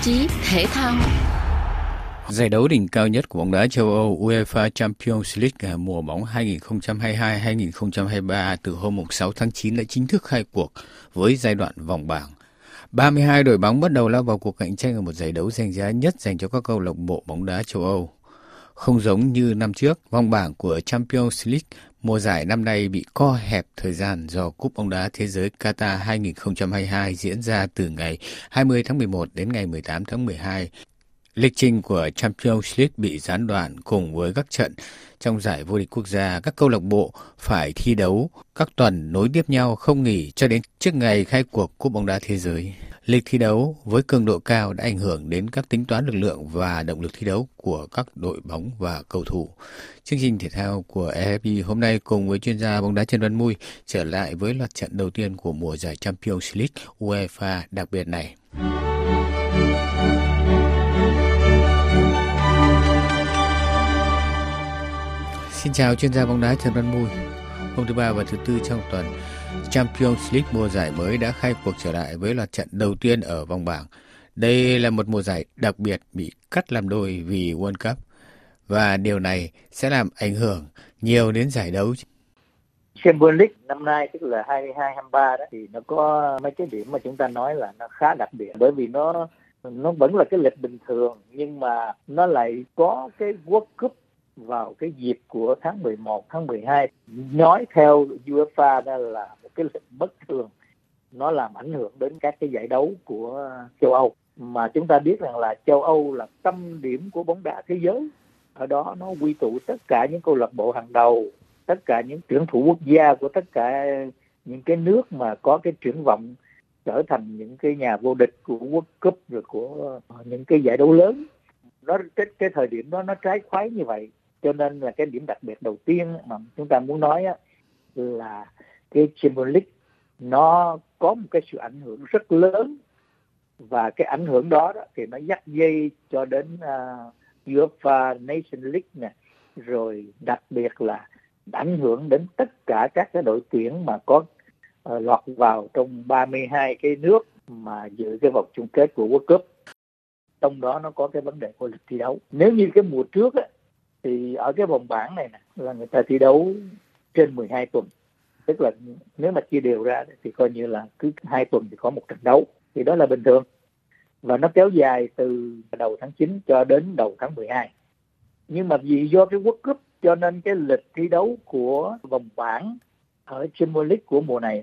tạp chí thể thao. Giải đấu đỉnh cao nhất của bóng đá châu Âu UEFA Champions League mùa bóng 2022-2023 từ hôm 6 tháng 9 đã chính thức khai cuộc với giai đoạn vòng bảng. 32 đội bóng bắt đầu lao vào cuộc cạnh tranh ở một giải đấu danh giá nhất dành cho các câu lạc bộ bóng đá châu Âu. Không giống như năm trước, vòng bảng của Champions League mùa giải năm nay bị co hẹp thời gian do Cúp bóng đá Thế giới Qatar 2022 diễn ra từ ngày 20 tháng 11 đến ngày 18 tháng 12. Lịch trình của Champions League bị gián đoạn cùng với các trận trong giải vô địch quốc gia. Các câu lạc bộ phải thi đấu các tuần nối tiếp nhau không nghỉ cho đến trước ngày khai cuộc Cúp bóng đá Thế giới. Lịch thi đấu với cường độ cao đã ảnh hưởng đến các tính toán lực lượng và động lực thi đấu của các đội bóng và cầu thủ. Chương trình thể thao của AFY hôm nay cùng với chuyên gia bóng đá Trần Văn Mui trở lại với loạt trận đầu tiên của mùa giải Champions League UEFA đặc biệt này. Xin chào chuyên gia bóng đá Trần Văn Mui. Hôm thứ Ba và thứ Tư trong tuần, Champions League mùa giải mới đã khai cuộc trở lại với loạt trận đầu tiên ở vòng bảng. Đây là một mùa giải đặc biệt bị cắt làm đôi vì World Cup và điều này sẽ làm ảnh hưởng nhiều đến giải đấu. Champions League năm nay tức là 22-23 đó thì nó có mấy cái điểm mà chúng ta nói là nó khá đặc biệt bởi vì nó vẫn là cái lịch bình thường nhưng mà nó lại có cái World Cup vào cái dịp của tháng 11, tháng 12. Nói theo UEFA đó là một cái lịch bất thường. Nó làm ảnh hưởng đến các cái giải đấu của châu Âu. Mà chúng ta biết rằng là châu Âu là tâm điểm của bóng đá thế giới. Ở đó nó quy tụ tất cả những câu lạc bộ hàng đầu, tất cả những tuyển thủ quốc gia của tất cả những cái nước mà có cái triển vọng trở thành những cái nhà vô địch của World Cup rồi của những cái giải đấu lớn. Nó cái thời điểm đó nó trái khoái như vậy. Cho nên là cái điểm đặc biệt đầu tiên mà chúng ta muốn nói là cái Champions League nó có một cái sự ảnh hưởng rất lớn và cái ảnh hưởng đó thì nó dắt dây cho đến UEFA Nation League này, rồi đặc biệt là ảnh hưởng đến tất cả các cái đội tuyển mà có lọt vào trong 32 cái nước mà dự cái vòng chung kết của World Cup. Trong đó nó có cái vấn đề của lịch thi đấu. Nếu như cái mùa trước thì ở cái vòng bảng này là người ta thi đấu trên 12 tuần. Tức là nếu mà chia đều ra thì coi như là cứ 2 tuần thì có một trận đấu. Thì đó là bình thường. Và nó kéo dài từ đầu tháng 9 cho đến đầu tháng 12. Nhưng mà vì do cái World Cup cho nên cái lịch thi đấu của vòng bảng ở Champions League của mùa này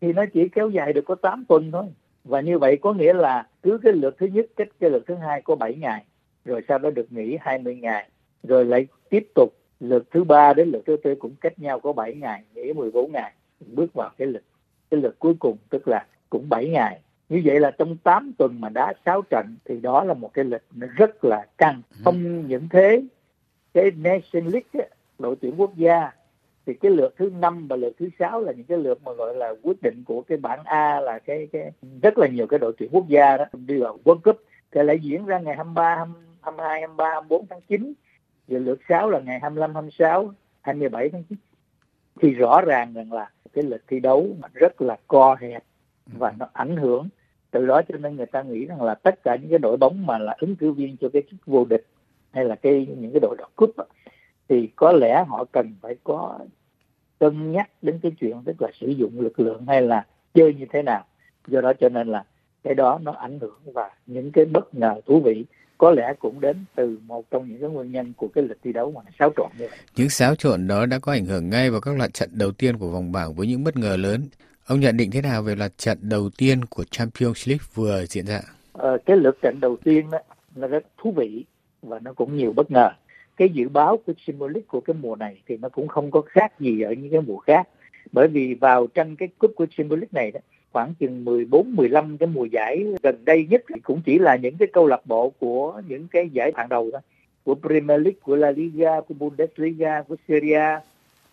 thì nó chỉ kéo dài được có 8 tuần thôi. Và như vậy có nghĩa là cứ cái lượt thứ nhất, cái lượt thứ hai có 7 ngày. Rồi sau đó được nghỉ 20 ngày. Rồi lại tiếp tục lượt thứ ba đến lượt thứ tư cũng cách nhau có 7 ngày, nghỉ 14 ngày. Bước vào cái lượt cuối cùng tức là cũng 7 ngày. Như vậy là trong 8 tuần mà đá 6 trận thì đó là một cái lịch nó rất là căng. Không những thế, cái Nation League, đội tuyển quốc gia, thì cái lượt thứ 5 và lượt thứ 6 là những cái lượt mà gọi là quyết định của cái bảng A là cái rất là nhiều cái đội tuyển quốc gia đó đi vào World Cup thì lại diễn ra ngày 23, 22, 23, 24 tháng 9. Rồi lượt 6 là ngày 25, 26, 27 tháng 9. Thì rõ ràng rằng là cái lịch thi đấu rất là co hẹp và nó ảnh hưởng. Từ đó cho nên người ta nghĩ rằng là tất cả những cái đội bóng mà là ứng cử viên cho cái chức vô địch hay là những cái đội đoạt cúp thì có lẽ họ cần phải có cân nhắc đến cái chuyện tức là sử dụng lực lượng hay là chơi như thế nào. Do đó cho nên là cái đó nó ảnh hưởng và những cái bất ngờ thú vị có lẽ cũng đến từ một trong những cái nguyên nhân của cái lịch thi đấu mà xáo trộn như vậy. Những xáo trộn đó đã có ảnh hưởng ngay vào các loạt trận đầu tiên của vòng bảng với những bất ngờ lớn. Ông nhận định thế nào về loạt trận đầu tiên của Champions League vừa diễn ra? Cái lượt trận đầu tiên đó, nó rất thú vị và nó cũng nhiều bất ngờ. Cái dự báo của Champions League của cái mùa này thì nó cũng không có khác gì ở những cái mùa khác. Bởi vì vào trong cái cúp của Champions League này đó, khoảng chừng 14-15 cái mùa giải gần đây nhất thì cũng chỉ là những cái câu lạc bộ của những cái giải hàng đầu thôi. Của Premier League, của La Liga, của Bundesliga, của Serie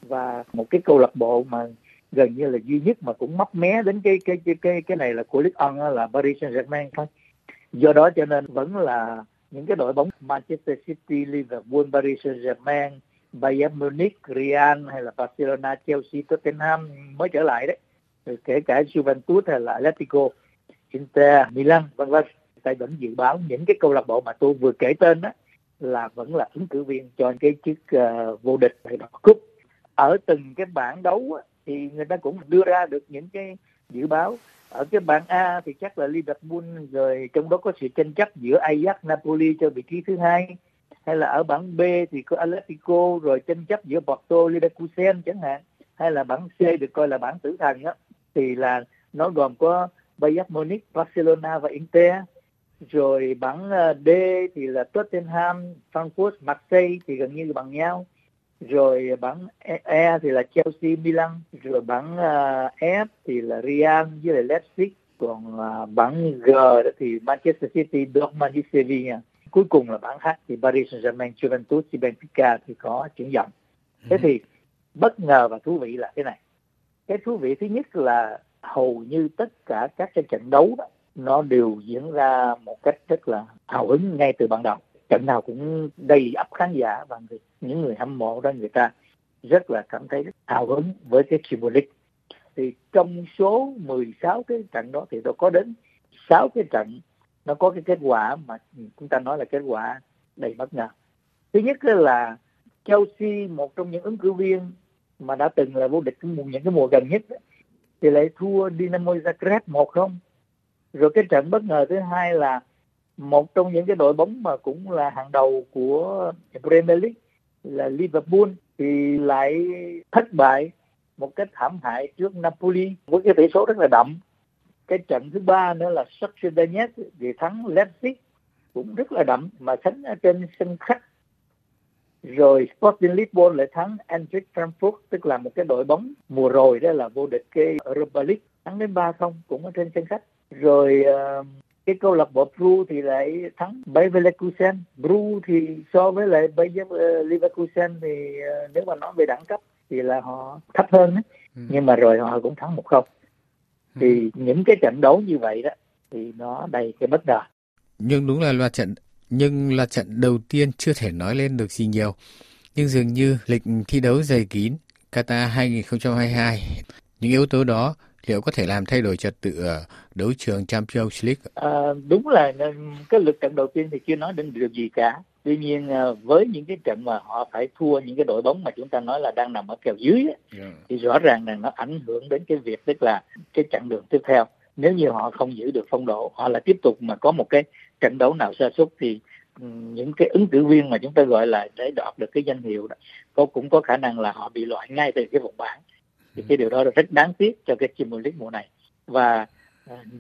và một cái câu lạc bộ mà gần như là duy nhất mà cũng mấp mé đến cái này là của Ligue 1 là Paris Saint-Germain thôi. Do đó cho nên vẫn là những cái đội bóng Manchester City, Liverpool, Paris Saint-Germain, Bayern Munich, Real hay là Barcelona, Chelsea, Tottenham mới trở lại đấy. Kể cả Juventus hay là Atletico, Inter, Milan, vân vân. ta vẫn dự báo những cái câu lạc bộ mà tôi vừa kể tên đó là vẫn là ứng cử viên cho cái chiếc vô địch Giải Đỏ Cúp. Ở từng cái bảng đấu thì người ta cũng đưa ra được những cái dự báo. Ở cái bảng A thì chắc là Liverpool rồi, trong đó có sự tranh chấp giữa Ajax, Napoli cho vị trí thứ hai. Hay là ở bảng B thì có Atletico rồi tranh chấp giữa Porto, Leverkusen chẳng hạn. Hay là bảng C được coi là bảng tử thần đó, thì là nó gồm có Bayern Munich, Barcelona và Inter. Rồi bảng D thì là Tottenham, Frankfurt, Marseille thì gần như bằng nhau. Rồi bảng E thì là Chelsea, Milan. Rồi bảng F thì là Real với lại Leipzig. Còn bảng G thì Manchester City, Dortmund với Sevilla. Cuối cùng là bảng H thì Paris Saint-Germain, Juventus, Benfica thì có chuyển dần. Thế thì bất ngờ và thú vị là thế này. Cái thú vị thứ nhất là hầu như tất cả các cái trận đấu đó, nó đều diễn ra một cách rất là hào hứng ngay từ ban đầu. Trận nào cũng đầy ắp khán giả và những người hâm mộ đó, người ta rất là cảm thấy rất hào hứng với cái Premier League. Thì trong số 16 cái trận đó thì tôi có đến 6 cái trận nó có cái kết quả mà chúng ta nói là kết quả đầy bất ngờ. Thứ nhất là Chelsea, một trong những ứng cử viên mà đã từng là vô địch những cái mùa gần nhất đó, thì lại thua Dynamo Zagreb 1-0. Rồi cái trận bất ngờ thứ hai là một trong những cái đội bóng mà cũng là hàng đầu của Premier League là Liverpool thì lại thất bại một cách thảm hại trước Napoli với cái tỷ số rất là đậm. Cái trận thứ ba nữa là Shakhtar Donetsk thì thắng Leipzig cũng rất là đậm mà thắng ở trên sân khách. Rồi Sporting Lisbon lại thắng Eintracht Frankfurt, tức là một cái đội bóng mùa rồi đó là vô địch cái Europa League, thắng đến 3-0 cũng ở trên sân khách. Rồi cái câu lạc bộ Brugge thì lại thắng Bayer Leverkusen. Brugge thì so với lại Bayer Leverkusen thì nếu mà nói về đẳng cấp thì là họ thấp hơn ấy. Nhưng mà rồi họ cũng thắng 1-0. Thì những cái trận đấu như vậy đó thì nó đầy cái bất ngờ. Nhưng đúng là trận đầu tiên chưa thể nói lên được gì nhiều. Nhưng dường như lịch thi đấu dày kín Qatar 2022, những yếu tố đó liệu có thể làm thay đổi trật tự ở đấu trường Champions League? Đúng là cái lượt trận đầu tiên thì chưa nói đến điều gì cả. Tuy nhiên với những cái trận mà họ phải thua những cái đội bóng mà chúng ta nói là đang nằm ở kèo dưới ấy, thì rõ ràng là nó ảnh hưởng đến cái việc, tức là cái chặng đường tiếp theo. Nếu như họ không giữ được phong độ, họ là tiếp tục mà có một cái trận đấu nào sa sút thì những cái ứng cử viên mà chúng ta gọi là để đoạt được cái danh hiệu đó, cũng có khả năng là họ bị loại ngay từ cái vòng bảng. Thì cái điều đó là rất đáng tiếc cho cái Champions League mùa này. Và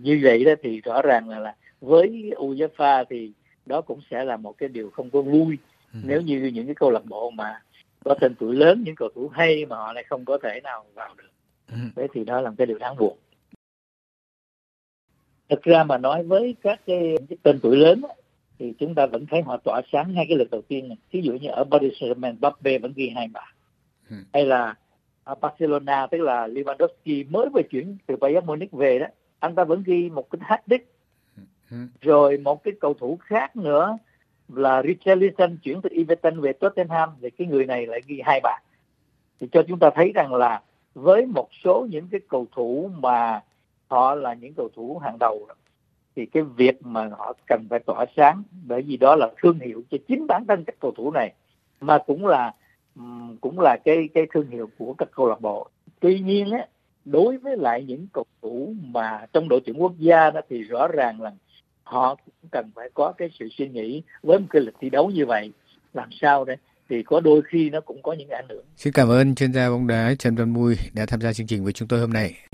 như vậy đó thì rõ ràng là với UEFA thì đó cũng sẽ là một cái điều không có vui nếu như những cái câu lạc bộ mà có tên tuổi lớn, những cầu thủ hay mà họ lại không có thể nào vào được. Thế thì đó là một cái điều đáng buồn. Thực ra mà nói với các cái tên tuổi lớn đó, thì chúng ta vẫn thấy họ tỏa sáng ngay cái lượt đầu tiên này. Ví dụ như ở Paris Saint-Germain, Mbappé vẫn ghi 2 bàn. Hay là ở Barcelona, tức là Lewandowski mới vừa chuyển từ Bayern Munich về đó, anh ta vẫn ghi một cái hat-trick. Rồi một cái cầu thủ khác nữa là Richarlison chuyển từ Everton về Tottenham, thì cái người này lại ghi 2 bàn. Thì cho chúng ta thấy rằng là với một số những cái cầu thủ mà họ là những cầu thủ hàng đầu đó, thì cái việc mà họ cần phải tỏa sáng, bởi vì đó là thương hiệu cho chính bản thân các cầu thủ này, mà cũng là cái thương hiệu của các câu lạc bộ. Tuy nhiên á, đối với lại những cầu thủ mà trong đội tuyển quốc gia đó thì rõ ràng là họ cũng cần phải có cái sự suy nghĩ với một cái lịch thi đấu như vậy làm sao đấy, thì có đôi khi nó cũng có những ảnh hưởng. Xin cảm ơn chuyên gia bóng đá Trần Văn Mui đã tham gia chương trình với chúng tôi hôm nay.